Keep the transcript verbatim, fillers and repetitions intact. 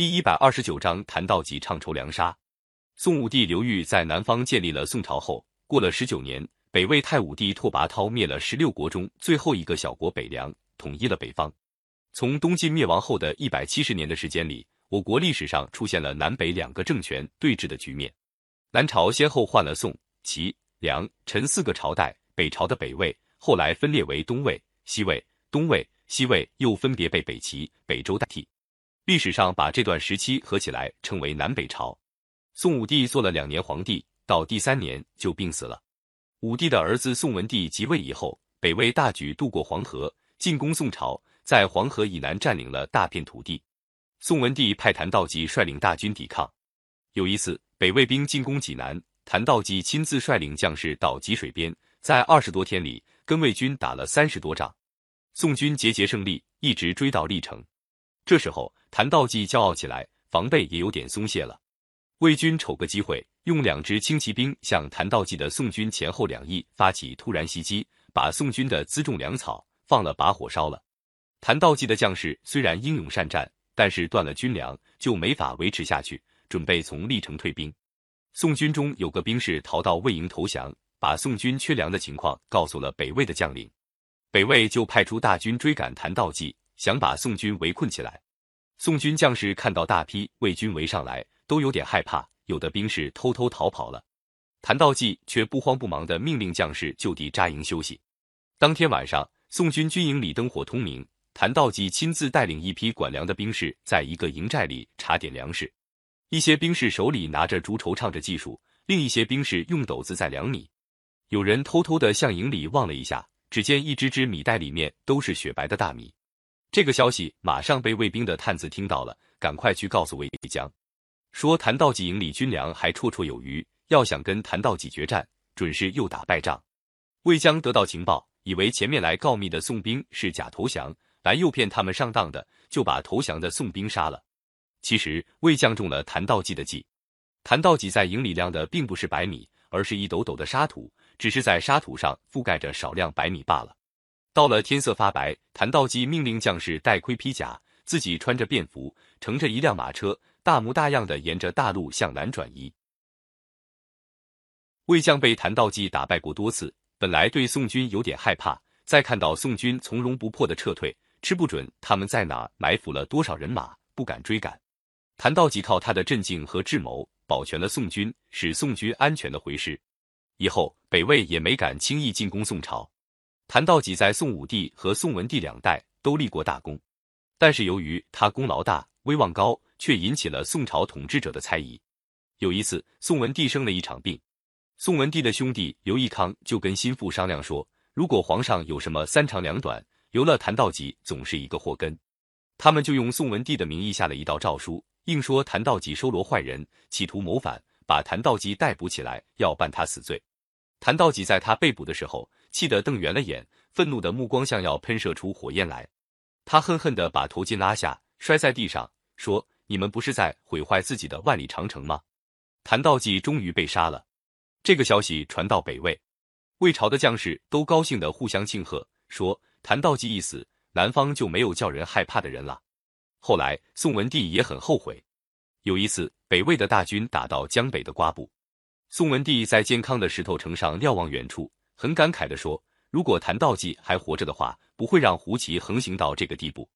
第一百二十九章谈到及唱酬粮杀。宋武帝刘裕在南方建立了宋朝后，过了十九年，北魏太武帝拓跋焘灭了十六国中最后一个小国北凉，统一了北方。从东晋灭亡后的一百七十年的时间里，我国历史上出现了南北两个政权对峙的局面。南朝先后换了宋、齐、梁、陈四个朝代，北朝的北魏后来分裂为东魏、西魏、东魏、西魏，又分别被北齐、北周代替。历史上把这段时期合起来称为南北朝。宋武帝做了两年皇帝，到第三年就病死了。武帝的儿子宋文帝即位以后，北魏大举渡过黄河，进攻宋朝，在黄河以南占领了大片土地。宋文帝派谭道济率领大军抵抗。有一次，北魏兵进攻济南，谭道济亲自率领将士到济水边，在二十多天里跟魏军打了三十多仗，宋军节节胜利，一直追到历城。这时候谭道济骄傲起来，防备也有点松懈了。魏军瞅个机会，用两支轻骑兵向谭道济的宋军前后两翼发起突然袭击，把宋军的辎重粮草放了把火烧了。谭道济的将士虽然英勇善战，但是断了军粮就没法维持下去，准备从历城退兵。宋军中有个兵士逃到魏营投降，把宋军缺粮的情况告诉了北魏的将领。北魏就派出大军追赶谭道济，想把宋军围困起来。宋军将士看到大批魏军围上来，都有点害怕，有的兵士偷偷逃跑了。谭道济却不慌不忙地命令将士就地扎营休息。当天晚上，宋军军营里灯火通明，谭道济亲自带领一批管粮的兵士，在一个营寨里查点粮食。一些兵士手里拿着竹筹唱着技术，另一些兵士用斗子在量米。有人偷偷地向营里望了一下，只见一只只米袋里面都是雪白的大米。这个消息马上被卫兵的探子听到了，赶快去告诉魏将，说谭道济营里军粮还绰绰有余，要想跟谭道济决战，准是又打败仗。魏将得到情报，以为前面来告密的宋兵是假投降，来诱骗他们上当的，就把投降的宋兵杀了。其实魏将中了谭道济的计，谭道济在营里量的并不是白米，而是一斗斗的沙土，只是在沙土上覆盖着少量白米罢了。到了天色发白，谭道济命令将士带盔披甲，自己穿着便服，乘着一辆马车，大模大样地沿着大路向南转移。魏将被谭道济打败过多次，本来对宋军有点害怕，再看到宋军从容不迫地撤退，吃不准他们在哪埋伏了多少人马，不敢追赶。谭道济靠他的镇静和智谋，保全了宋军，使宋军安全地回师。以后北魏也没敢轻易进攻宋朝。谭道济在宋武帝和宋文帝两代都立过大功，但是由于他功劳大、威望高，却引起了宋朝统治者的猜疑。有一次，宋文帝生了一场病，宋文帝的兄弟刘义康就跟心腹商量说，如果皇上有什么三长两短，留了谭道济总是一个祸根。他们就用宋文帝的名义下了一道诏书，硬说谭道济收罗坏人，企图谋反，把谭道济逮捕起来，要办他死罪。谭道济在他被捕的时候，气得瞪圆了眼，愤怒的目光像要喷射出火焰来。他恨恨地把头巾拉下，摔在地上，说：“你们不是在毁坏自己的万里长城吗？”谭道济终于被杀了。这个消息传到北魏，魏朝的将士都高兴地互相庆贺，说：“谭道济一死，南方就没有叫人害怕的人了。”后来，宋文帝也很后悔。有一次，北魏的大军打到江北的瓜埠。宋文帝在健康的石头城上瞭望远处，很感慨地说，如果谭道济还活着的话，不会让胡骑横行到这个地步。